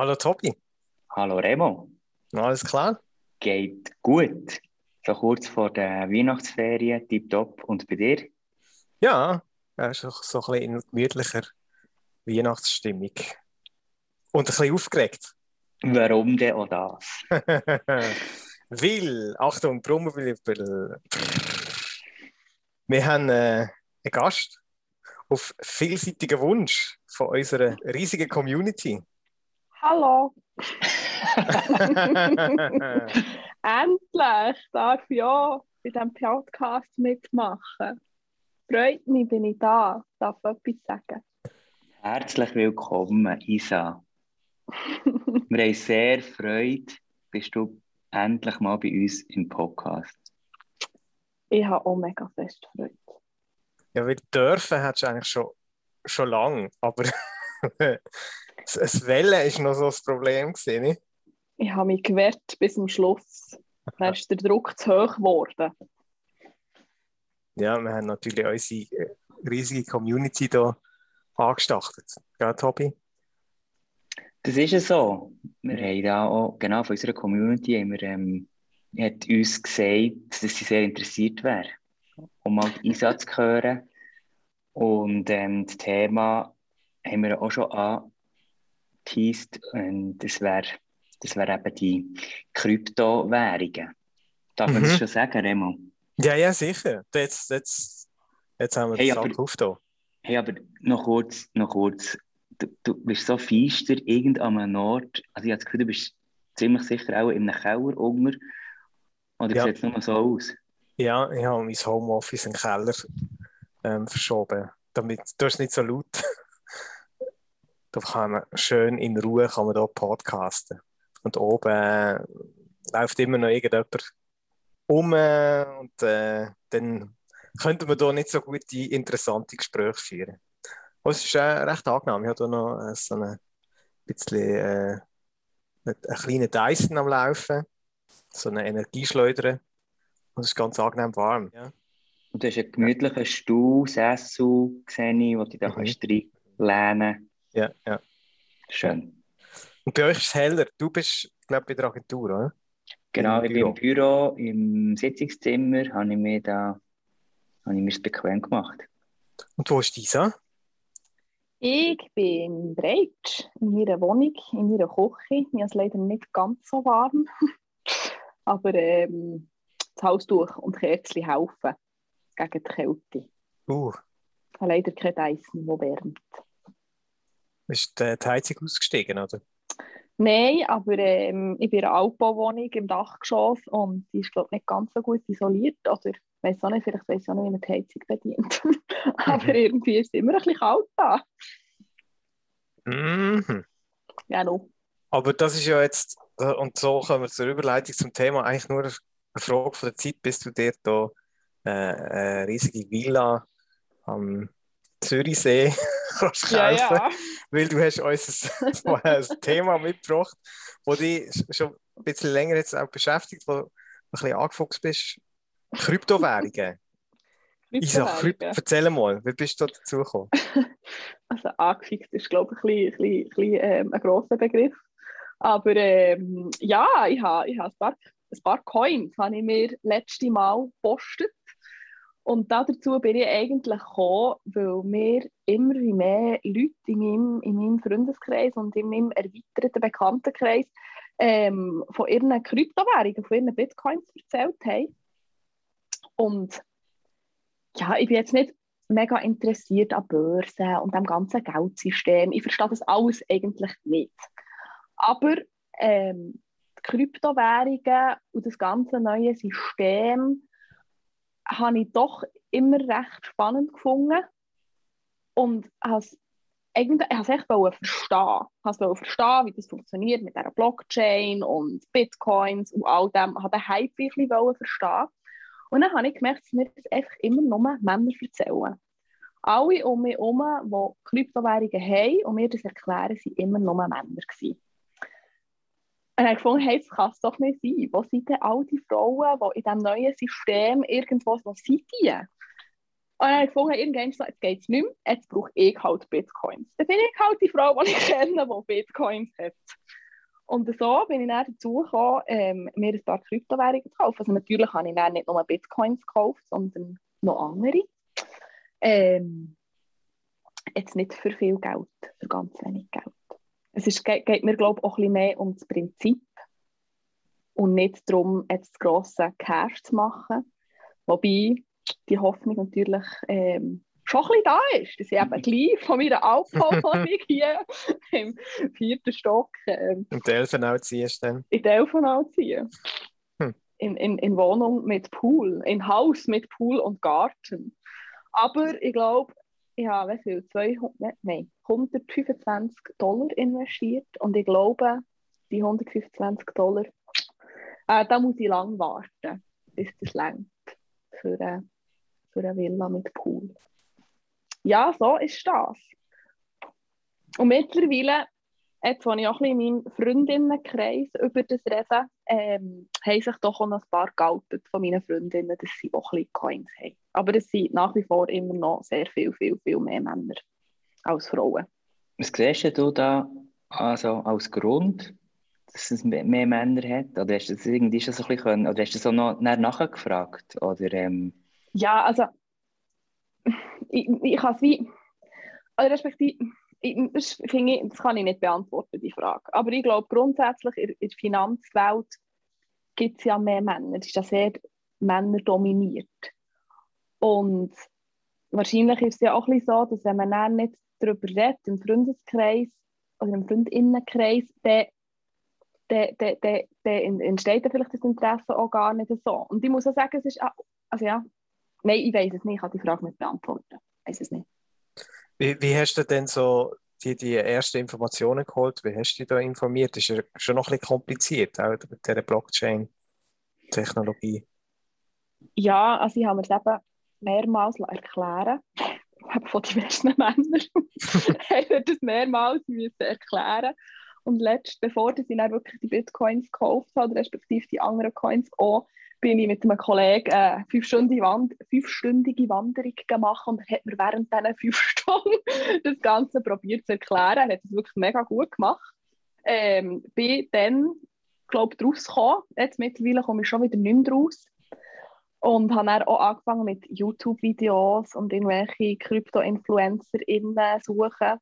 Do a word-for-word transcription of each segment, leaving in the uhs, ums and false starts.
Hallo Tobi. Hallo Remo. Alles klar? Geht gut. So kurz vor der Weihnachtsferien, tipptopp. Und bei dir? Ja, es ist so ein bisschen in gemütlicher Weihnachtsstimmung. Und ein bisschen aufgeregt. Warum denn auch das? Weil, Achtung, Brummelwirbel. Wir haben äh, einen Gast auf vielseitigen Wunsch von unserer riesigen Community. Hallo! Endlich darf ich auch bei diesem Podcast mitmachen. Freut mich, bin ich da. Darf ich etwas sagen? Herzlich willkommen, Isa. Wir haben sehr Freude, bist du endlich mal bei uns im Podcast. Ich habe auch mega fest Freude. Ja, weil dürfen hättest du eigentlich schon, schon lange, aber das Wellen war noch so das Problem. Gewesen, ich habe mich gewehrt bis zum Schluss. Dann ist der Druck zu hoch geworden. Ja, wir haben natürlich unsere riesige Community hier angestachtet. Gell, Tobi? Das ist ja so. Wir haben da auch, genau, von unserer Community haben wir, ähm, hat uns gesagt, dass sie sehr interessiert wäre, um mal den Einsatz zu hören. Und ähm, das Thema haben wir auch schon angeteased. Und das wäre das wär eben die Kryptowährungen. Darf man mhm. das schon sagen, Remo? Ja, ja, sicher. Jetzt, jetzt, jetzt haben wir hey, das aber, aufgetan. Hey, aber noch kurz, noch kurz. Du, du bist so feister, irgend an einem Ort. Also ich habe das Gefühl, du bist ziemlich sicher auch in einem Keller unter. Oder ja. Sieht es nur so aus? Ja, ich habe mein Homeoffice in den Keller ähm, verschoben. Damit, du hast nicht so laut. Da kann man schön in Ruhe kann man da podcasten. Und oben äh, läuft immer noch irgendjemand um. Äh, und äh, dann könnten wir da nicht so gute, interessante Gespräche führen. Oh, es ist äh, recht angenehm. Ich habe hier noch äh, so ein bisschen äh, einen kleinen Dyson am Laufen, so eine Energieschleuder. Und es ist ganz angenehm warm. Ja. Und du hast einen gemütlichen Stuhl, Sessel gesehen, wo du da mhm. reinlehnen kannst. Ja, ja. Schön. Und bei euch ist es heller. Du bist, glaube ich, bei der Agentur, oder? Genau, ich bin im Büro, im Sitzungszimmer, habe ich mir da, habe ich mir das bequem gemacht. Und wo ist Isa? Ich bin breit in ihrer Wohnung, in ihrer Küche. Mir ist leider nicht ganz so warm. Aber ähm, das Halstuch und Kerzchen helfen gegen die Kälte. Uh. Ich habe leider kein Eisen, das wärmt. Ist die Heizung ausgestiegen, oder? Nein, aber ähm, ich bin in einer Altbauwohnung im Dachgeschoss und die ist, glaube ich, nicht ganz so gut isoliert. Oder ich weiß auch nicht, vielleicht weiß ich auch nicht, wie man die Heizung bedient. Aber mhm. irgendwie ist es immer ein bisschen kalt da. Mhm. Ja, no. Aber das ist ja jetzt, und so kommen wir zur Überleitung zum Thema, eigentlich nur eine Frage von der Zeit, bis du dir hier äh, eine riesige Villa am Zürichsee kannst kaufen. Ja, ja. Weil du hast uns ein, ein Thema mitgebracht, das dich schon ein bisschen länger jetzt auch beschäftigt, wo du ein bisschen angefuchst bist. Kryptowährungen. Isa, Kryptowährungen. Erzähl mal, wie bist du dazu gekommen? Also angefixt ist, glaube ich, ein, bisschen, ein, bisschen, ähm, ein grosser Begriff. Aber ähm, ja, ich habe, ich habe ein, paar, ein paar Coins habe ich mir letztes Mal gepostet. Und dazu bin ich eigentlich gekommen, weil mir immer mehr Leute in meinem, in meinem Freundeskreis und in meinem erweiterten Bekanntenkreis ähm, von ihren Kryptowährungen, von ihren Bitcoins erzählt haben. Und ja, ich bin jetzt nicht mega interessiert an Börsen und am ganzen Geldsystem. Ich verstehe das alles eigentlich nicht. Aber ähm, die Kryptowährungen und das ganze neue System habe ich doch immer recht spannend gefunden. Und has, ich wollte es echt verstehen. Ich wollte verstehen, wie das funktioniert mit dieser Blockchain und Bitcoins und all dem. Ich wollte den Hype wirklich verstehen. Und dann habe ich gemerkt, dass mir das einfach immer nur Männer erzählen. Alle um mich herum, die Kryptowährungen haben und mir das erklären, waren immer nur Männer. Und dann habe ich gefunden, hey, das kann es doch nicht sein. Wo sind denn all die Frauen, die in diesem neuen System irgendwo, wo sind die? Und dann habe ich gefunden, irgendwann so, jetzt geht es nicht mehr, jetzt brauche ich halt Bitcoins. Dann bin ich halt die Frau, die ich kenne, die Bitcoins hat. Und so bin ich dann dazu gekommen, ähm, mir ein paar Kryptowährungen zu kaufen. Also natürlich habe ich dann nicht nur Bitcoins gekauft, sondern noch andere. Ähm, jetzt nicht für viel Geld, für ganz wenig Geld. Es ist, geht, geht mir, glaube ich, auch ein bisschen mehr um das Prinzip und nicht darum, jetzt das grosse Cash zu machen. Wobei die Hoffnung natürlich ähm, schon ein bisschen da ist, dass ich eben gleich von meiner Alkoholwohnung hier im vierten Stock ähm, in die Elfenau ziehst dann? In die Elfenau ziehen. Hm. In, in, in Wohnung mit Pool, in Haus mit Pool und Garten. Aber ich glaube, ich habe viel, zweihundert, nein, hundertfünfundzwanzig Dollar investiert und ich glaube, die hundertfünfundzwanzig Dollar, äh, da muss ich lange warten, bis das reicht für eine, für eine Villa mit Pool. Ja, so ist das. Und mittlerweile, jetzt wo ich auch ein bisschen in meinem Freundinnenkreis über das rede, ähm, haben sich doch auch noch ein paar geoutet von meinen Freundinnen, dass sie auch ein bisschen Coins haben. Aber es sind nach wie vor immer noch sehr viel, viel, viel mehr Männer als Frauen. Was siehst du da also als Grund, dass es mehr Männer hat? Oder hast du das irgendwie schon so ein bisschen können, oder hast du das auch noch nachgefragt? Oder, ähm... Ja, also ich, ich kann es wie, also respektive, ich, das, finde ich, das kann ich nicht beantworten, die Frage. Aber ich glaube, grundsätzlich in, in der Finanzwelt gibt es ja mehr Männer. Es ist ja sehr männerdominiert. Und wahrscheinlich ist es ja auch ein bisschen so, dass wenn man dann nicht darüber redet, im Freundeskreis oder im Freundinnenkreis, dann entsteht dann vielleicht das Interesse auch gar nicht so. Und ich muss auch sagen, es ist auch, also ja, nein, ich weiß es nicht, ich kann die Frage nicht beantworten. Ich weiß es nicht. Wie, wie hast du denn so die, die ersten Informationen geholt? Wie hast du dich da informiert? Das ist ja schon noch ein bisschen kompliziert, auch mit dieser Blockchain-Technologie. Ja, also ich habe mir das eben mehrmals erklären von diversen Männern haben wir das mehrmals erklären. Und letztens, bevor ich dann wirklich die Bitcoins gekauft habe, respektive die anderen Coins auch, bin ich mit einem Kollegen eine fünfstündige, Wand- fünfstündige Wanderung gemacht und er hat mir während diesen fünf Stunden das Ganze probiert zu erklären. Er hat es wirklich mega gut gemacht. Ähm, bin dann, glaube ich, rausgekommen. Jetzt mittlerweile komme ich schon wieder nicht mehr raus. Und habe dann auch angefangen mit YouTube-Videos und irgendwelche Krypto-InfluencerInnen suchen.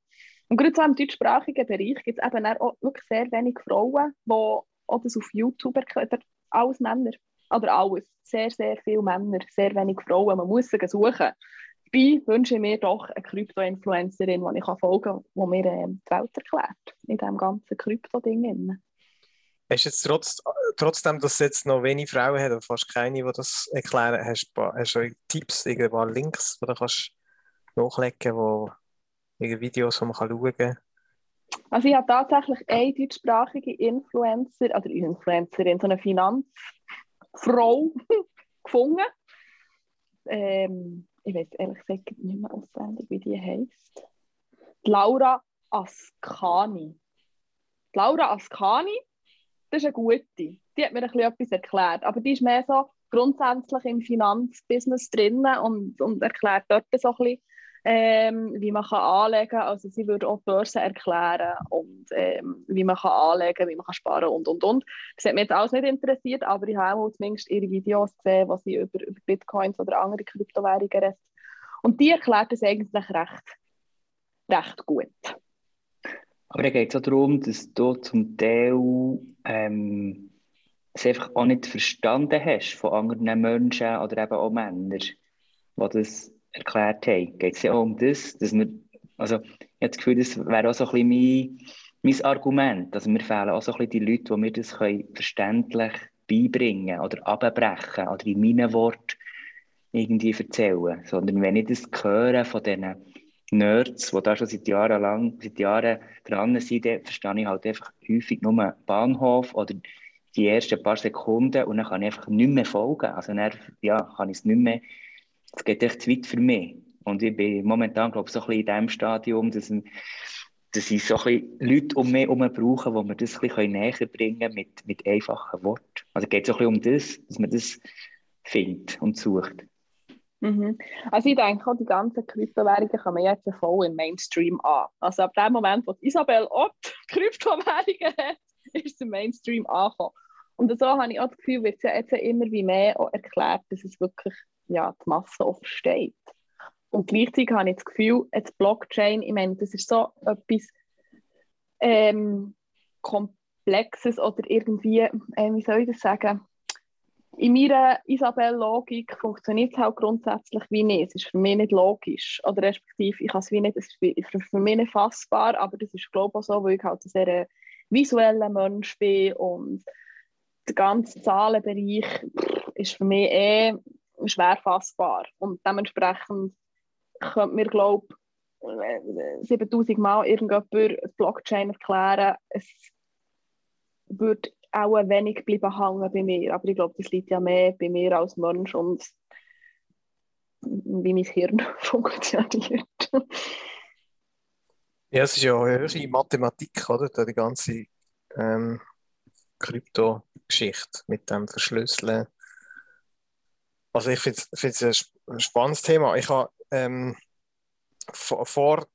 Und gerade so im deutschsprachigen Bereich gibt es eben auch wirklich sehr wenig Frauen, die auch das auf YouTube erklären. Alles Männer. Oder alles. Sehr, sehr viele Männer, sehr wenig Frauen. Man muss sie suchen. Dabei wünsche ich mir doch eine Krypto-Influencerin, die ich folgen kann, die mir die Welt erklärt. In diesem ganzen Krypto-Ding. Hast du jetzt trotz, trotzdem, dass es jetzt noch wenig Frauen hat, oder fast keine, die das erklären, hast du Tipps, ein paar Links, die du kannst nachlegen, wo Videos, die man schauen kann? Also ich habe tatsächlich eine deutschsprachige Influencer, oder Influencerin, so eine Finanzfrau gefunden. Ähm, ich weiß ehrlich gesagt nicht mehr auswendig, wie die heisst. Laura Ascani. Laura Ascani. Das ist eine gute. Die hat mir ein bisschen etwas erklärt. Aber die ist mehr so grundsätzlich im Finanzbusiness drin und, und erklärt dort so ein bisschen, ähm, wie man kann anlegen kann. Also sie würde auch Börsen erklären und ähm, wie man kann anlegen, wie man kann sparen und, und, und. Das hat mich jetzt alles nicht interessiert, aber ich habe auch zumindest ihre Videos gesehen, was sie über, über Bitcoins oder andere Kryptowährungen redet. Und die erklärt das eigentlich recht, recht gut. Aber da geht es auch darum, dass du zum Teil ähm, es einfach auch nicht verstanden hast von anderen Menschen oder eben auch Männern, die das erklärt haben. Geht es ja auch um das, dass wir, also ich habe das Gefühl, das wäre auch so ein bisschen mein, mein Argument, dass also mir fehlen auch so ein bisschen die Leute, die mir das können verständlich beibringen oder abbrechen oder in meinen Worten irgendwie erzählen. Sondern wenn ich das höre von diesen Nerds, die da schon seit Jahren lang, seit Jahren dran sind, verstehe ich halt einfach häufig nur Bahnhof oder die ersten paar Sekunden und dann kann ich einfach nicht mehr folgen. Also dann, ja, kann ich es nicht mehr, es geht echt zu weit für mich. Und ich bin momentan, glaube ich, so ein bisschen in dem Stadium, dass, dass ich so ein bisschen Leute um mich herum brauche, die mir das ein bisschen näher bringen mit, mit einfachen Worten. Also es geht so ein bisschen um das, dass man das findet und sucht. Mhm. Also ich denke, die ganzen Kryptowährungen kommen jetzt voll im Mainstream an. Also ab dem Moment, wo Isabel auch Kryptowährungen hat, ist der Mainstream angekommen. Und so habe ich auch das Gefühl, wird es ja jetzt immer wie mehr auch erklärt, dass es wirklich ja, die Masse auch versteht. Und gleichzeitig habe ich das Gefühl, jetzt Blockchain, ich meine, das ist so etwas ähm, Komplexes oder irgendwie, äh, wie soll ich das sagen, in meiner Isabel-Logik funktioniert es halt grundsätzlich wie nicht. Es ist für mich nicht logisch. Oder respektive, ich kann es wie nicht, es ist für mich nicht fassbar, aber das ist, glaube ich, auch so, weil ich halt ein sehr visueller Mensch bin und der ganze Zahlenbereich ist für mich eh schwer fassbar. Und dementsprechend könnte mir, glaube ich, siebentausend Mal irgendjemand Blockchain erklären. Es würde auch ein wenig bleiben hängen bei mir. Aber ich glaube, das liegt ja mehr bei mir als Mensch und wie mein Hirn funktioniert. Ja, es ist ja eine höhere Mathematik, oder? Die ganze ähm, Krypto-Geschichte mit dem Verschlüsseln. Also ich finde es ein spannendes Thema. Ich habe ähm, vor, vor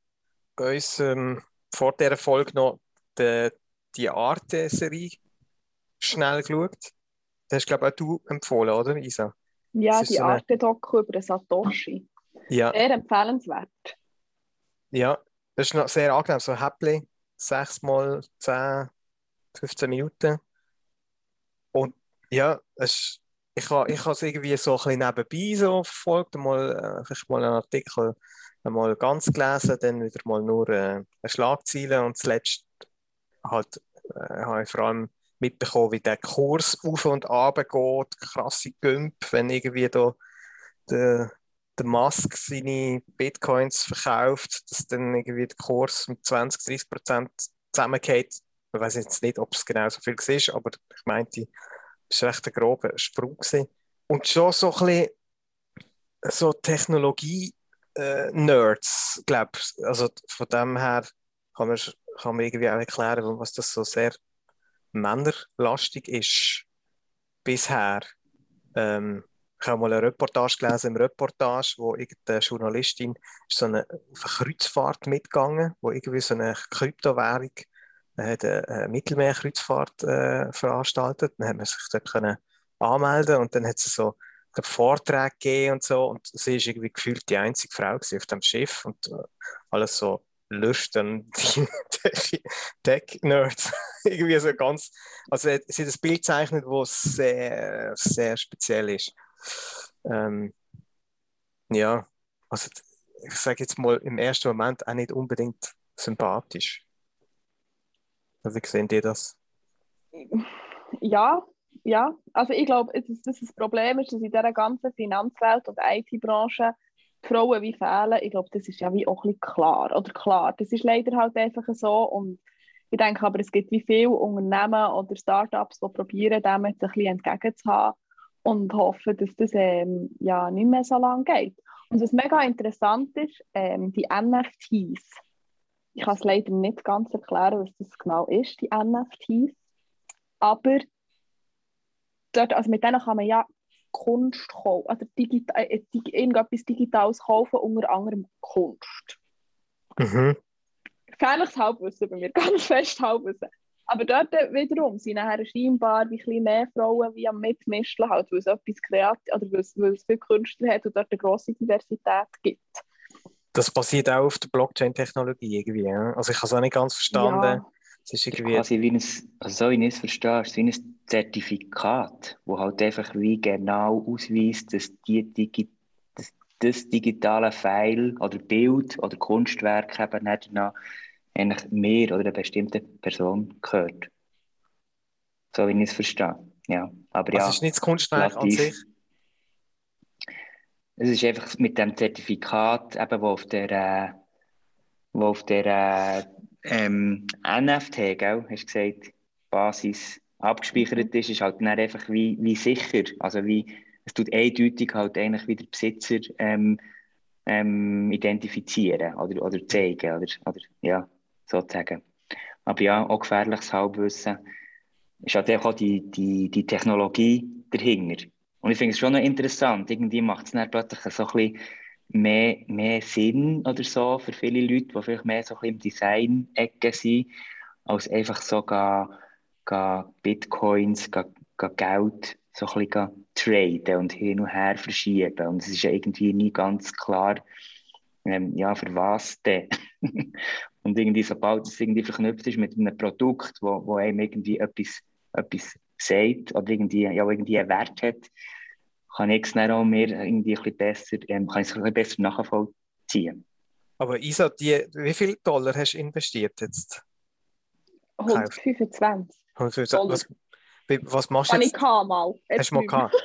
uns, ähm, vor dieser Folge noch die, die Arte-Serie schnell geschaut. Das hast, glaube ich, auch du empfohlen, oder, Isa? Ja, die so eine... Arte-Doku über Satoshi. Ja. Sehr empfehlenswert. Ja, das ist noch sehr angenehm. So ein Häppchen, sechs mal zehn, fünfzehn Minuten. Und ja, es ist... Ich habe ich es irgendwie so ein bisschen nebenbei so verfolgt, mal, äh, mal einen Artikel mal ganz gelesen, dann wieder mal nur äh, eine Schlagzeile und zuletzt halt, äh, habe ich vor allem mitbekommen, wie der Kurs auf und ab geht, krasse Gump, wenn irgendwie da der, der Musk seine Bitcoins verkauft, dass dann irgendwie der Kurs um zwanzig bis dreißig Prozent zusammengeht. Ich weiß jetzt nicht, ob es genau so viel ist, aber ich meinte, das war recht ein grober Sprung. Und schon so ein bisschen so Technologie-Nerds, glaube ich. Also von dem her kann man, kann man irgendwie auch erklären, was das so sehr männerlastig ist bisher. Ähm, ich habe mal eine Reportage gelesen, im Reportage, wo irgendeine Journalistin ist so eine, auf eine Kreuzfahrt mitgegangen, wo irgendwie so eine Kryptowährung Man hat eine Mittelmeerkreuzfahrt äh, veranstaltet, dann hat man sich dort können anmelden und dann hat sie so glaub, Vorträge gegeben und so und sie war irgendwie gefühlt die einzige Frau gewesen auf dem Schiff und äh, alles so lüstern, Tech-Nerds, irgendwie so ganz, also sie hat ein Bild gezeichnet, das sehr, sehr speziell ist. Ähm, ja, also ich sage jetzt mal im ersten Moment auch nicht unbedingt sympathisch. Wie sehen die das? Ja, ja. Also ich glaube, dass das Problem ist, dass in dieser ganzen Finanzwelt und I T-Branche Frauen wie fehlen. Ich glaube, das ist ja wie auch ein bisschen klar. Oder klar, das ist leider halt einfach so. Und ich denke aber, es gibt wie viele Unternehmen oder Startups, die probieren, dem jetzt ein bisschen entgegenzuhaben und hoffen, dass das ähm, ja, nicht mehr so lange geht. Und was mega interessant ist, ähm, die N F Ts. Ich kann es leider nicht ganz erklären, was das genau ist, die N F Ts. Aber dort, also mit denen kann man ja Kunst kaufen, also digital, äh, irgendetwas Digitales kaufen, unter anderem Kunst. Mhm. Gefährliches Halbwissen bei mir, ganz fest Halbwissen. Aber dort wiederum sind nachher scheinbar wie ein bisschen mehr Frauen wie am Mitmischen, halt, weil es etwas kreativ oder weil es, weil es viele Künstler hat und dort eine grosse Diversität gibt. Das basiert auch auf der Blockchain-Technologie irgendwie. Also ich habe es auch nicht ganz verstanden. Ja. Es ist irgendwie... quasi wie ein, also so wie ich es verstehe, ist es wie ein Zertifikat, das halt einfach wie genau ausweist, dass, die Digi- dass das digitale File oder Bild oder Kunstwerk eben nicht noch eigentlich mir oder einer bestimmten Person gehört. So wie ich es verstehe. Ja. Aber also ja, ist nicht das Kunstwerk an sich? Es ist einfach mit dem Zertifikat, eben, wo auf der, äh, wo auf der äh, ähm, N F T, gell, hast du gesagt, Basis abgespeichert ist, ist halt dann einfach wie, wie sicher. Also wie, es tut eindeutig halt eigentlich wie der Besitzer ähm, ähm, identifizieren oder, oder zeigen oder, oder ja, sozusagen. Aber ja, auch gefährliches Halbwissen ist halt auch die, die, die Technologie dahinter. Und ich finde es schon noch interessant, irgendwie macht es dann plötzlich so ein bisschen mehr, mehr Sinn oder so für viele Leute, die vielleicht mehr so ein bisschen im Design-Ecke sind, als einfach so ga, ga Bitcoins, ga, ga Geld so ein bisschen traden und hin und her verschieben. Und es ist ja irgendwie nie ganz klar, ähm, ja, für was denn? Und irgendwie, sobald es irgendwie verknüpft ist mit einem Produkt, wo, wo einem irgendwie etwas, etwas sagt oder irgendwie, ja, irgendwie einen Wert hat, kann ich es dann auch mehr irgendwie ein bisschen besser, ähm, kann ich es ein bisschen besser nachvollziehen. Aber Isa, die, wie viel Dollar hast du investiert jetzt? hundertfünfundzwanzig. hundertfünfundzwanzig. Was, was machst du jetzt? Ich kann mal. Hast du mal gehabt?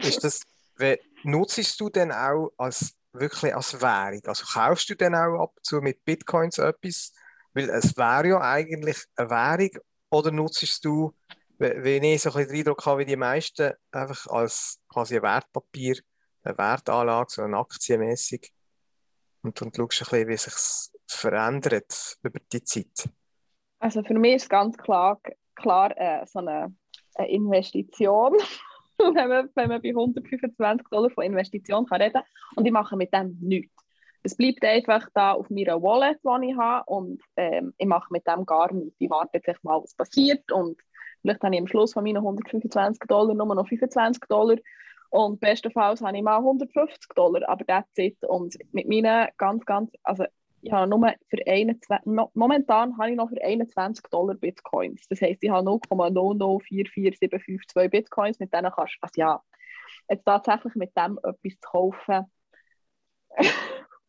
Ist das, wie, nutzt du denn auch als, wirklich als Währung? Also kaufst du denn auch ab und zu mit Bitcoins etwas? Weil es wäre ja eigentlich eine Währung. Oder nutzt du, wenn ich so ein bisschen den Eindruck habe, wie die meisten, einfach als quasi ein Wertpapier, eine Wertanlage, so eine aktienmäßig. Und, und schaust ein bisschen, wie es sich verändert über die Zeit. Also für mich ist ganz klar, klar äh, so eine, eine Investition, wenn, man, wenn man bei hundertfünfundzwanzig Dollar von Investition kann reden kann. Und ich mache mit dem nichts. Es bleibt einfach da auf meiner Wallet, die ich habe. Und ähm, ich mache mit dem gar nichts. Ich warte jetzt mal, was passiert. Und vielleicht habe ich am Schluss von meinen hundertfünfundzwanzig Dollar nur noch fünfundzwanzig Dollar. Und bestenfalls habe ich mal hundertfünfzig Dollar. Aber das ist. Und mit meinen ganz, ganz... Also ich habe nur für einundzwanzig, momentan habe ich noch für einundzwanzig Dollar Bitcoins. Das heisst, ich habe null Komma null null vier vier sieben fünf zwei Bitcoins. Mit denen kannst du, also ja, jetzt tatsächlich mit dem etwas zu kaufen,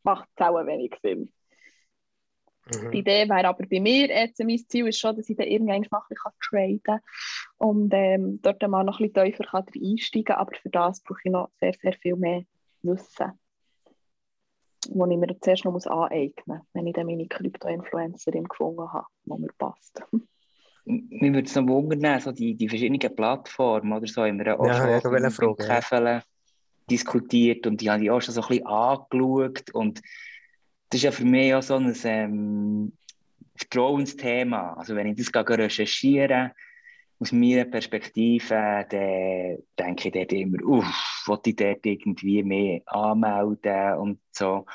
macht es auch wenig Sinn. Mhm. Die Idee wäre aber bei mir jetzt, mein Ziel ist schon, dass ich dann irgendwann mal traden kann und ähm, dort mal noch ein bisschen tiefer kann einsteigen kann. Aber für das brauche ich noch sehr, sehr viel mehr Wissen, wo ich mir zuerst noch aneignen muss, wenn ich dann meine Krypto-Influencerin gefunden habe, die mir passt. Mir würde es noch wundern, so die, die verschiedenen Plattformen oder so, haben wir auch ja, schon ja, mit Käfeln diskutiert und die habe ich auch schon so ein bisschen angeschaut. Und das ist ja für mich auch so ein ähm, Vertrauensthema. Also wenn ich das recherchiere, aus meiner Perspektive, dann denke ich dort immer, uff, wollte ich dort irgendwie mehr anmelden und so.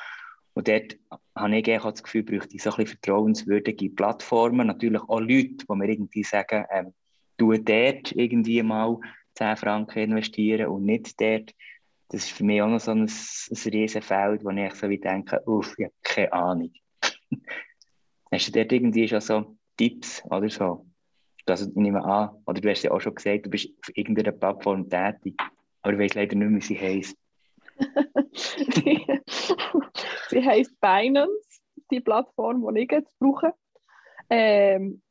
Und dort habe ich auch das Gefühl, bräuchte ich so ein bisschen vertrauenswürdige Plattformen. Natürlich auch Leute, die mir irgendwie sagen, ähm, tu dort irgendwie mal zehn Franken investieren und nicht dort. Das ist für mich auch noch so ein, ein Riesenfeld, wo ich so wie denke, uff, ich habe keine Ahnung. Hast du dort irgendwie schon so Tipps oder so? Also, ich nehme an, oder du hast ja auch schon gesagt, du bist auf irgendeiner Plattform tätig, aber ich weiss leider nicht mehr, wie sie heisst. Sie heisst Binance, die Plattform, die ich jetzt brauche. Ähm,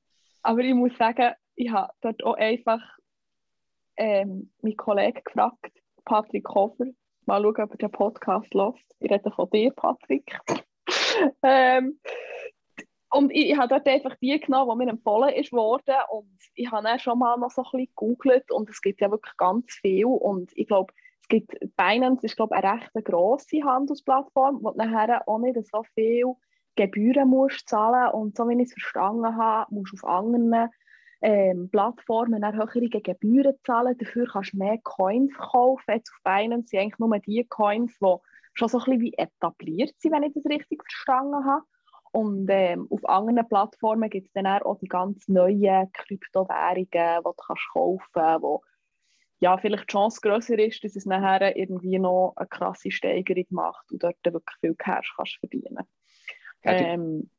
aber ich muss sagen, ich habe dort auch einfach ähm, meinen Kollegen gefragt, Patrick Hofer, mal schauen, ob er den Podcast hört. Ich rede von dir, Patrick. ähm, Und ich, ich habe dort einfach die genommen, die mir empfohlen ist worden. Und ich habe dann schon mal noch so ein bisschen gegoogelt. Und es gibt ja wirklich ganz viel. Und ich glaube, es gibt, Binance ist, glaube ich, eine recht grosse Handelsplattform, wo du nachher auch nicht so viel Gebühren musst zahlen. Und so wie ich es verstanden habe, musst du auf anderen ähm, Plattformen höhere Gebühren zahlen. Dafür kannst du mehr Coins kaufen. Jetzt auf Binance sind eigentlich nur die Coins, die schon so ein bisschen wie etabliert sind, wenn ich das richtig verstanden habe. Und ähm, auf anderen Plattformen gibt es dann auch die ganz neuen Kryptowährungen, die du kannst kaufen kannst, wo ja, vielleicht die Chance grösser ist, dass es nachher irgendwie noch eine krasse Steigerung macht und dort wirklich viel Cash kannst verdienen. Ja, du, ähm,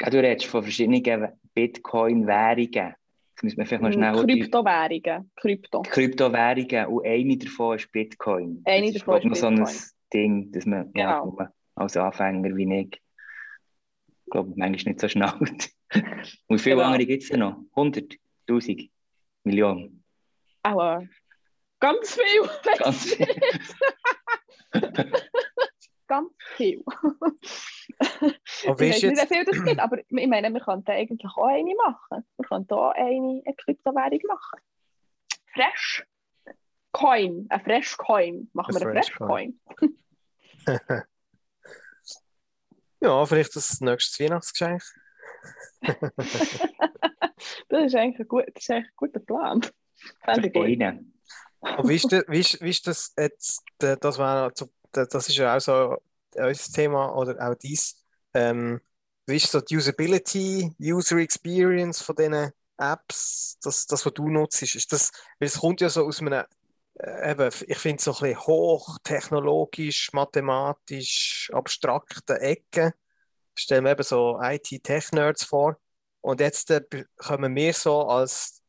ja, du redest von verschiedenen Bitcoin-Währungen. Das müssen wir vielleicht noch schnell... Kryptowährungen. Krypto. Kryptowährungen. Und eine davon ist Bitcoin. Eine davon ist, ist Bitcoin. Das ist so ein Ding, dass man genau. Ja, als Anfänger wie ich... Ich glaube, manchmal nicht so schnell. Und viele genau. Andere gibt es ja noch. hundert, tausend, Millionen. Aber ganz viel. Ganz viel. Ganz viel. Oh, ich weiß nicht, wie viel das gibt, aber ich meine, wir könnten eigentlich auch eine machen. Wir könnten auch eine, eine Kryptowährung machen. Freshcoin. Ein Freshcoin. Machen wir einen Freshcoin. Ja, vielleicht das nächste Weihnachtsgeschenk. Das ist eigentlich ein, gut, das ist eigentlich ein guter Plan. Für einen. Wie ist, das, wie, ist, wie ist das jetzt, das, war, das ist ja auch so unser Thema oder auch dies, ähm, wie ist so die Usability, User Experience von diesen Apps, das, das was du nutzt, ist das, weil es kommt ja so aus einem, eben, ich finde es so ein bisschen hochtechnologisch, mathematisch, abstrakten Ecken, stellen wir eben so I T-Tech-Nerds vor und jetzt äh, kommen wir so als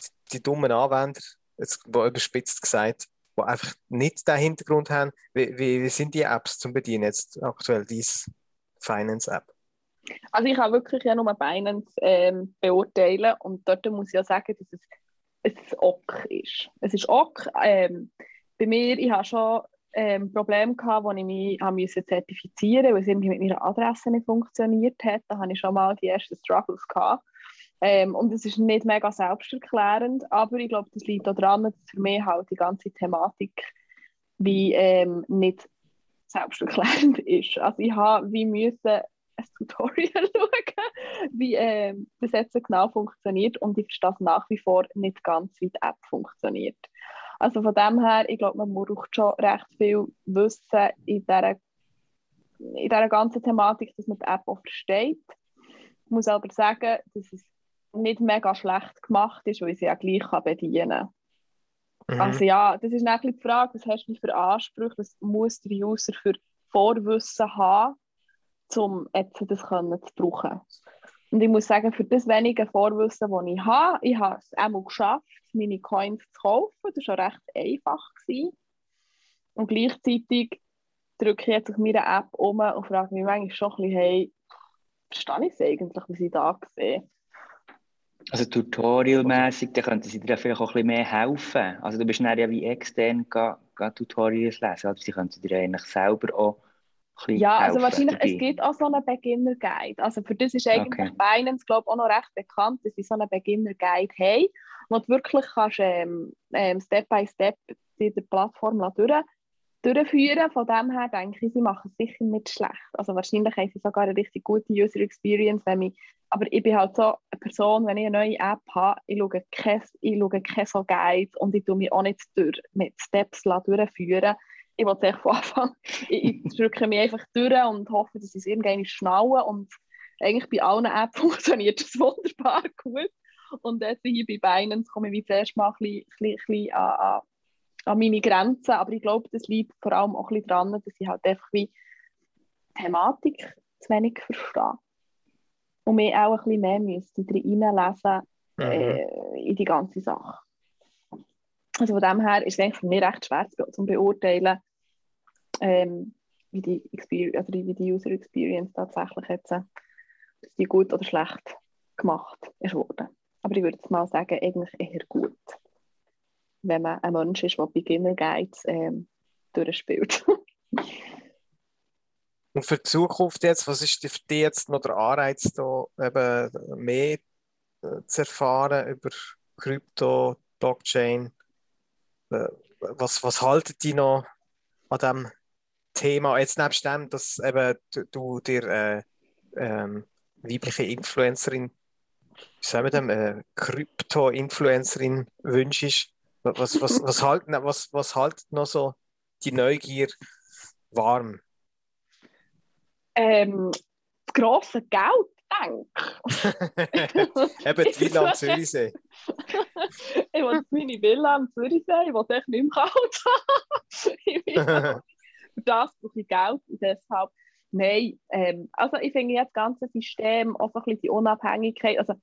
die, die dummen Anwender, jetzt überspitzt gesagt, die einfach nicht den Hintergrund haben. Wie, wie, wie sind die Apps zum Bedienen jetzt aktuell, diese Finance-App? Also ich kann wirklich ja nur Binance ähm, beurteilen und dort muss ich ja sagen, dass es ein OK ist. Es ist OK. Ähm, bei mir, ich habe schon ähm, Probleme gehabt, wo ich mich habe müssen zertifizieren, weil es irgendwie mit meiner Adresse nicht funktioniert hat. Da habe ich schon mal die ersten Struggles gehabt. Ähm, und es ist nicht mega selbsterklärend, aber ich glaube, das liegt auch daran, dass für mich halt die ganze Thematik wie ähm, nicht selbsterklärend ist. Also ich habe wie müssen ein Tutorial schauen, wie ähm, das jetzt genau funktioniert und ich verstehe nach wie vor nicht ganz, wie die App funktioniert. Also von dem her, ich glaube, man braucht schon recht viel Wissen in dieser, in dieser ganzen Thematik, dass man die App auch versteht. Ich muss aber sagen, dass es nicht mega schlecht gemacht ist, weil ich sie ja gleich bedienen kann. Mhm. Also ja, das ist eine die Frage, was hast du für Ansprüche, was muss der User für Vorwissen haben, um jetzt das können zu brauchen. Und ich muss sagen, für das wenige Vorwissen, das ich habe, ich habe es einmal geschafft, meine Coins zu kaufen. Das war schon recht einfach gewesen. Und gleichzeitig drücke ich jetzt auf meine App um und frage mich eigentlich schon ein bisschen, hey, verstehe ich es eigentlich, wie sie da sehen? Also tutorialmässig, da könnten sie dir vielleicht auch ein bisschen mehr helfen. Also du bist dann ja wie extern Tutorials lesen, also sie könnten dir eigentlich selber auch ja, also wahrscheinlich, dabei. Es gibt auch so einen Beginner-Guide. Also für das ist eigentlich okay. Binance, glaube ich, auch noch recht bekannt, dass sie so einen Beginner-Guide haben. Und du wirklich kannst ähm, ähm, Step by Step die der Plattform durch, durchführen. Von dem her denke ich, sie machen es sicher nicht schlecht. Also wahrscheinlich haben sie sogar eine richtig gute User Experience. Wenn ich, aber ich bin halt so eine Person, wenn ich eine neue App habe, ich schaue keinen schaue kein so Guide und ich tue mich auch nicht durch, mit Steps durchführen. Ich will es echt von Anfang. Ich, ich drücke mich einfach durch und hoffe, dass ich es irgendwie schnaue. Und eigentlich bei allen Apps funktioniert das wunderbar gut. Und jetzt hier bei Binance komme ich wie zuerst mal ein bisschen, ein bisschen an, an meine Grenzen. Aber ich glaube, das liegt vor allem auch ein bisschen daran, dass ich halt einfach wie Thematik zu wenig verstehe. Und mich auch ein bisschen mehr müsste reinlesen äh, in die ganze Sache. Also von dem her ist es für mich recht schwer zu beurteilen, ähm, wie, die Experience, also wie die User Experience tatsächlich jetzt, dass die gut oder schlecht gemacht ist worden. Aber ich würde jetzt mal sagen, eigentlich eher gut, wenn man ein Mensch ist, der Beginner Guides ähm, durchspielt. Und für die Zukunft jetzt, was ist für dich jetzt noch der Anreiz, da eben mehr zu erfahren über Krypto, Blockchain? Was, was haltet ihr noch an diesem Thema? Jetzt nebst dem, dass eben du, du dir äh, ähm, weibliche Influencerin, wie sagen wir dem, äh, Krypto-Influencerin wünschst, was, was, was, halt, was, was haltet noch so die Neugier warm? Ähm, das grosse Geld. Eben die Villa am Zürichsee. Ich will meine Villa am Zürichsee, ich will echt nicht mehr kalt haben. Für das brauche ich Geld und deshalb, nein, ähm, also ich finde ja das ganze System, auch so ein bisschen die Unabhängigkeit, also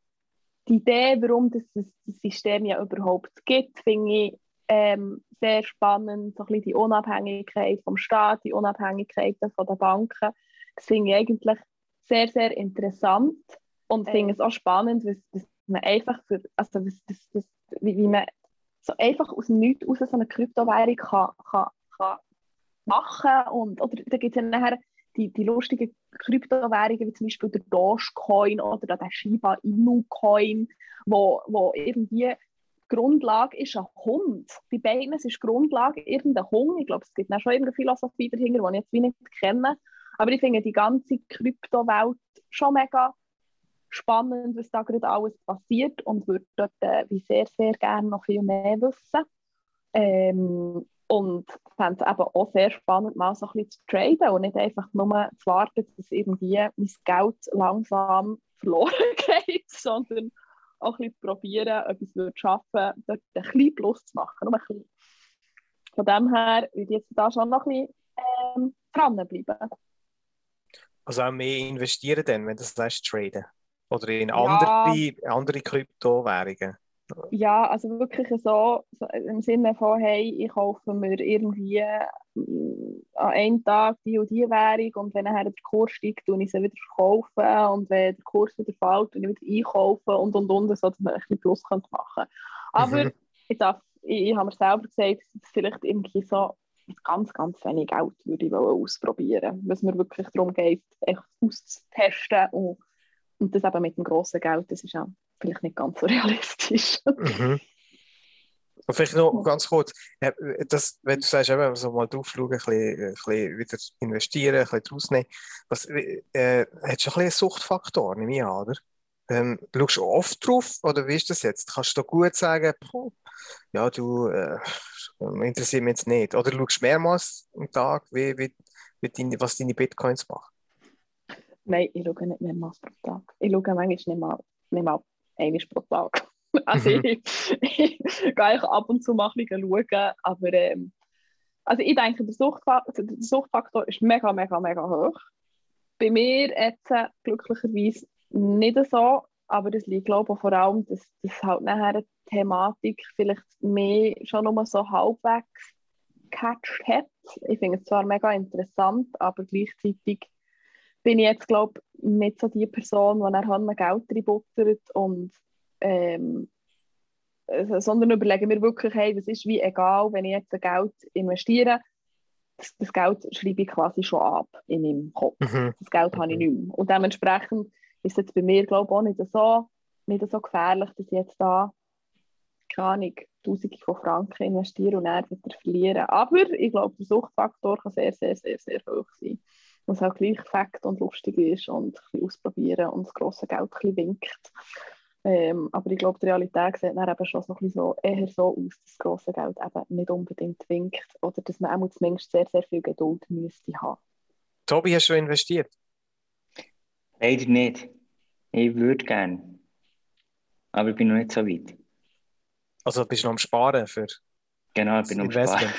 die Idee, warum das, das System ja überhaupt gibt, finde ich ähm, sehr spannend, so ein bisschen die Unabhängigkeit vom Staat, die Unabhängigkeit von den Banken, das finde ich eigentlich sehr, sehr interessant und ähm. finde es auch spannend, was, dass man einfach für, also was, das, das, wie, wie man so einfach aus dem Nichts raus so eine Kryptowährung kann, kann, kann machen und oder da gibt es ja nachher die, die lustigen Kryptowährungen wie zum Beispiel der Dogecoin oder der Shiba-Inu-Coin, wo, wo irgendwie die Grundlage ist ein Hund. Bei beiden ist die Grundlage irgendein Hund. Ich glaube, es gibt auch schon irgendeine Philosophie dahinter, die ich jetzt wie nicht kenne. Aber ich finde die ganze Kryptowelt schon mega spannend, was da gerade alles passiert und würde dort äh, wie sehr, sehr gerne noch viel mehr wissen. Ähm, und fände es eben auch sehr spannend, mal so ein bisschen zu traden und nicht einfach nur zu warten, dass irgendwie mein Geld langsam verloren geht, sondern auch ein bisschen probieren, ob ich es schaffen würde, dort ein bisschen Plus zu machen. Nur ein bisschen. Von dem her würde ich jetzt da schon noch ein bisschen ähm, dranbleiben. Also auch mehr investieren dann, wenn du das heißt, traden? Oder in andere, ja. andere Kryptowährungen? Ja, also wirklich so, so im Sinne von, hey, ich kaufe mir irgendwie an einem Tag die und die Währung und wenn nachher der Kurs steigt, tue ich sie wieder verkaufen und wenn der Kurs wieder fällt, tue ich wieder einkaufen und und und, so dass man ein bisschen Plus machen könnte. Aber mhm. ich, darf, ich, ich habe mir selber gesagt, dass vielleicht irgendwie so mit ganz, ganz wenig Geld würde ich ausprobieren, weil es mir wirklich darum geht, echt auszutesten und, und das eben mit dem grossen Geld, das ist auch vielleicht nicht ganz so realistisch. Mhm. Und vielleicht noch ganz kurz, das, wenn du sagst, eben, so mal drauf schauen, ein bisschen, ein bisschen wieder investieren, ein bisschen draus nehmen, was, äh, hast du ein bisschen einen Suchtfaktor, nehme ich an, oder? Ähm, schaust du oft drauf, oder wie ist das jetzt? Kannst du da gut sagen, puh, ja, du, äh, interessiert mich jetzt nicht. Oder schaust du mehrmals am Tag, wie, wie, wie deine, was deine Bitcoins machen? Nein, ich schaue nicht mehrmals pro Tag. Ich schaue manchmal nicht mal, nicht mal einmal pro Tag. Also mhm. ich, ich gehe ab und zu mal schauen, aber ähm, also ich denke, der Suchtfaktor, der Suchtfaktor ist mega, mega, mega hoch. Bei mir jetzt äh, glücklicherweise nicht so, aber das liegt, glaube ich, vor allem, dass, dass halt nachher die Thematik vielleicht mehr schon nur so halbwegs gecatcht hat. Ich finde es zwar mega interessant, aber gleichzeitig bin ich jetzt, glaube ich, nicht so die Person, die nachher Geld reinbuttert und ähm, sondern überlegen wir wirklich, hey, das ist wie egal, wenn ich jetzt Geld investiere, das, das Geld schreibe ich quasi schon ab in meinem Kopf. Mhm. Das Geld habe ich nicht mehr. Und dementsprechend ist jetzt bei mir, glaube ich, auch nicht so, nicht so gefährlich, dass ich jetzt da keine Ahnung, Tausende von Franken investiere und dann wieder verliere. Aber ich glaube, der Suchtfaktor kann sehr, sehr, sehr, sehr hoch sein. Was auch gleich fakt und lustig ist und ein bisschen ausprobieren und das grosse Geld ein bisschen winkt. Ähm, aber ich glaube, die Realität sieht dann eben schon so ein bisschen so, eher so aus, dass das grosse Geld eben nicht unbedingt winkt oder dass man auch zumindest sehr, sehr viel Geduld müsste haben. Tobi, hast du schon investiert? Leider nicht. Ich würde gerne. Aber ich bin noch nicht so weit. Also bist du noch am Sparen für? Genau, ich bin noch am Sparen.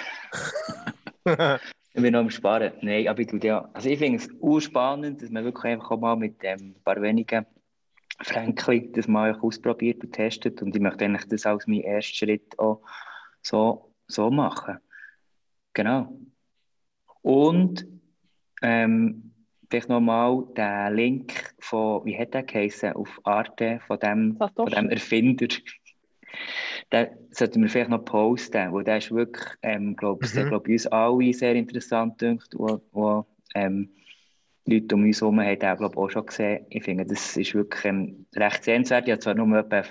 Ich bin noch am Sparen. Nein, aber ich tue ja. Also ich finde es urspannend, dass man wirklich einfach auch mal mit ähm, ein paar wenigen Franken das mal ausprobiert und testet. Und ich möchte eigentlich das als meinen ersten Schritt auch so, so machen. Genau. Und ähm, vielleicht nochmal den Link von, wie hat der geheißen, auf Arte von dem, von dem Erfinder. Den sollten wir vielleicht noch posten, weil der ist wirklich, ähm, glaube ich, mhm. glaub, uns alle sehr interessant dünkt, wo, wo ähm, Leute um uns herum haben den, glaub, auch schon gesehen. Ich finde, das ist wirklich ähm, recht sehenswert. Ich habe zwar nur etwa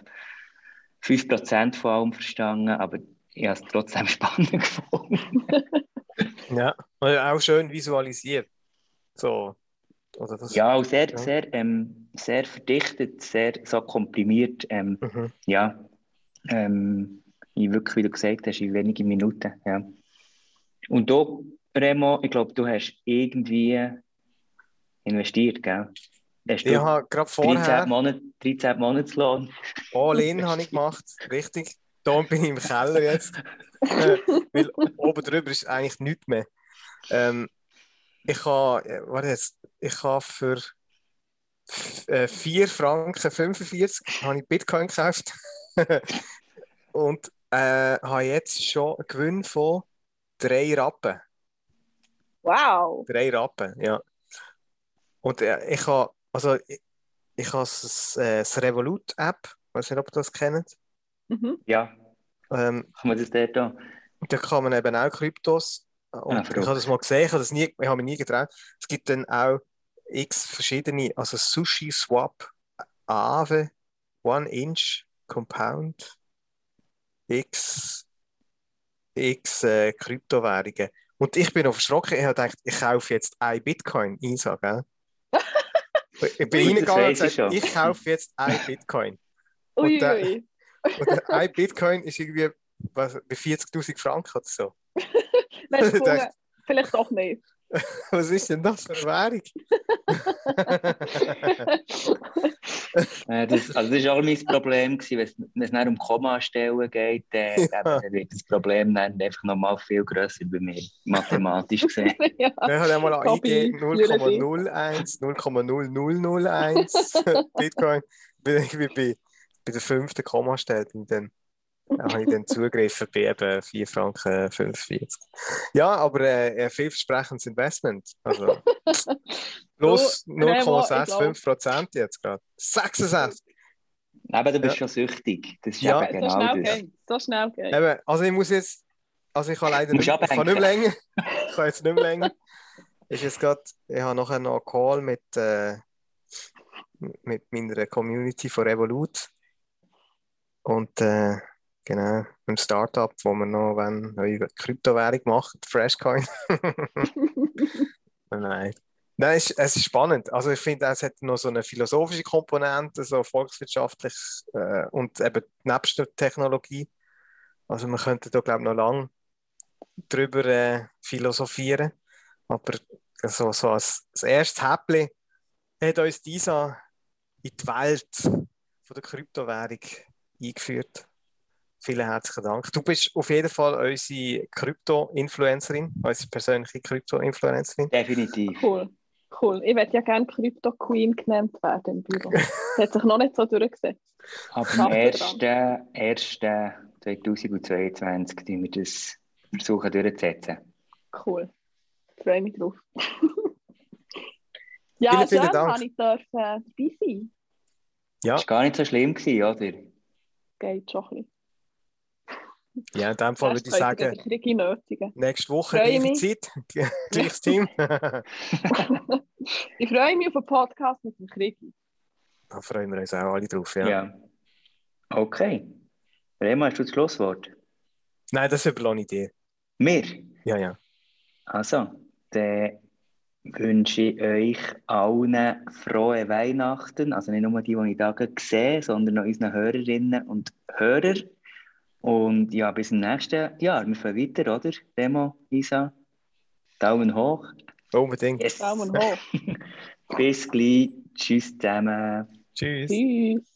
fünf Prozent von allem verstanden, aber ich habe es trotzdem spannend gefunden. Ja, auch schön visualisiert. So. Oder das, ja, auch sehr, ja. Sehr, ähm, sehr verdichtet, sehr so komprimiert. Ähm, mhm. Ja. Ähm, ich wirklich, wie du gesagt hast, in wenigen Minuten. Ja. Und du, Remo, ich glaube, du hast irgendwie investiert, gell? Hast ich habe gerade vorher... dreizehn Monatslohn. All in habe ich gemacht, richtig. Da bin ich im Keller jetzt. Weil oben drüber ist eigentlich nichts mehr. Ähm, ich habe, warte jetzt, ich habe für vier Franken fünfundvierzig habe ich Bitcoin gekauft. Und äh, habe jetzt schon einen Gewinn von drei Rappen. Wow! Drei Rappen, ja. Und äh, ich habe also, ich, ich habe das, äh, das Revolut-App. Ich weiß nicht, ob ihr das kennt. Mhm. Ja. Ähm, kann man das dort da? Da kann man eben auch Kryptos. Und ah, ich habe das mal gesehen, ich habe, das nie, ich habe mich nie getraut. Es gibt dann auch x verschiedene, also Sushi Swap, Aave, One Inch, Compound, x, x äh, Kryptowährungen. Und ich bin auf erschrocken, ich habe gedacht, ich kaufe jetzt ein Bitcoin, Isa, gell? Ich bin reingegangen und gesagt, ich kaufe jetzt ein Bitcoin. Und, äh, und ein Bitcoin ist irgendwie was, bei vierzigtausend Franken oder so. Gefunden, vielleicht auch nicht. Was ist denn das für eine Währung? das, also das war auch mein Problem, wenn es nicht um Kommastellen geht, äh, ja. dann wird das Problem dann einfach noch mal viel grösser bei mir, mathematisch gesehen. Ja. Wir haben einmal eingegeben null Komma null eins, null Komma null null null eins Bitcoin. Ich bin bei, bei der fünften Kommastelle und dann da habe ich dann zugegriffen bei eben vier Franken fünfundvierzig. Ja, aber äh, ein vielversprechendes Investment. Also, plus null Komma fünfundsechzig Prozent jetzt gerade. sechsundsechzig! Aber du bist ja schon süchtig. Das ist ja eben genau so schnell das. Geht. So schnell geht. Eben, also ich muss jetzt... Also ich kann leider nicht, ich kann nicht mehr länger. Ich kann jetzt nicht mehr länger. Ist jetzt gerade, ich habe nachher noch einen Call mit, äh, mit meiner Community von Revolut. Und äh, genau, im Startup, wo wir noch wenn, eine Kryptowährung machen, Freshcoin. Nein, Nein es, es ist spannend. Also ich finde, es hat noch so eine philosophische Komponente, so volkswirtschaftlich äh, und eben nebst der Technologie. Also man könnte da, glaube ich, noch lange drüber äh, philosophieren. Aber so, so als, als erstes Häppchen hat uns die Isa in die Welt von der Kryptowährung eingeführt. Vielen herzlichen Dank. Du bist auf jeden Fall unsere Krypto-Influencerin, unsere persönliche Krypto-Influencerin. Definitiv. Cool. cool. Ich würde ja gerne Krypto-Queen genannt werden im Büro. Das hat sich noch nicht so durchgesetzt. Ab dem ersten zweitausendzweiundzwanzig versuchen wir das versuchen durchzusetzen. Cool. Ich freue mich drauf. ja, vielen, vielen Dank. Kann ich dabei sein. Ja. Das war gar nicht so schlimm, oder? Geht schon ein bisschen. Ja, in dem Fall würde ich sagen, nächste Woche gleiche Zeit, gleiches Team. Ich freue mich auf einen Podcast mit dem Krigi. Da freuen wir uns auch alle drauf, ja. ja. Okay. Remo, hast du das Schlusswort? Nein, das überlasse ich dir. Mir? Ja, ja. Also, dann wünsche ich euch allen frohe Weihnachten, also nicht nur die, die ich da sehe, sondern auch unseren Hörerinnen und Hörern. Und ja, bis zum nächsten Jahr. Wir fahren weiter, oder? Remo, Isa, Daumen hoch. Unbedingt. Yes. Daumen hoch. Bis gleich. Tschüss zusammen. Tschüss. Tschüss.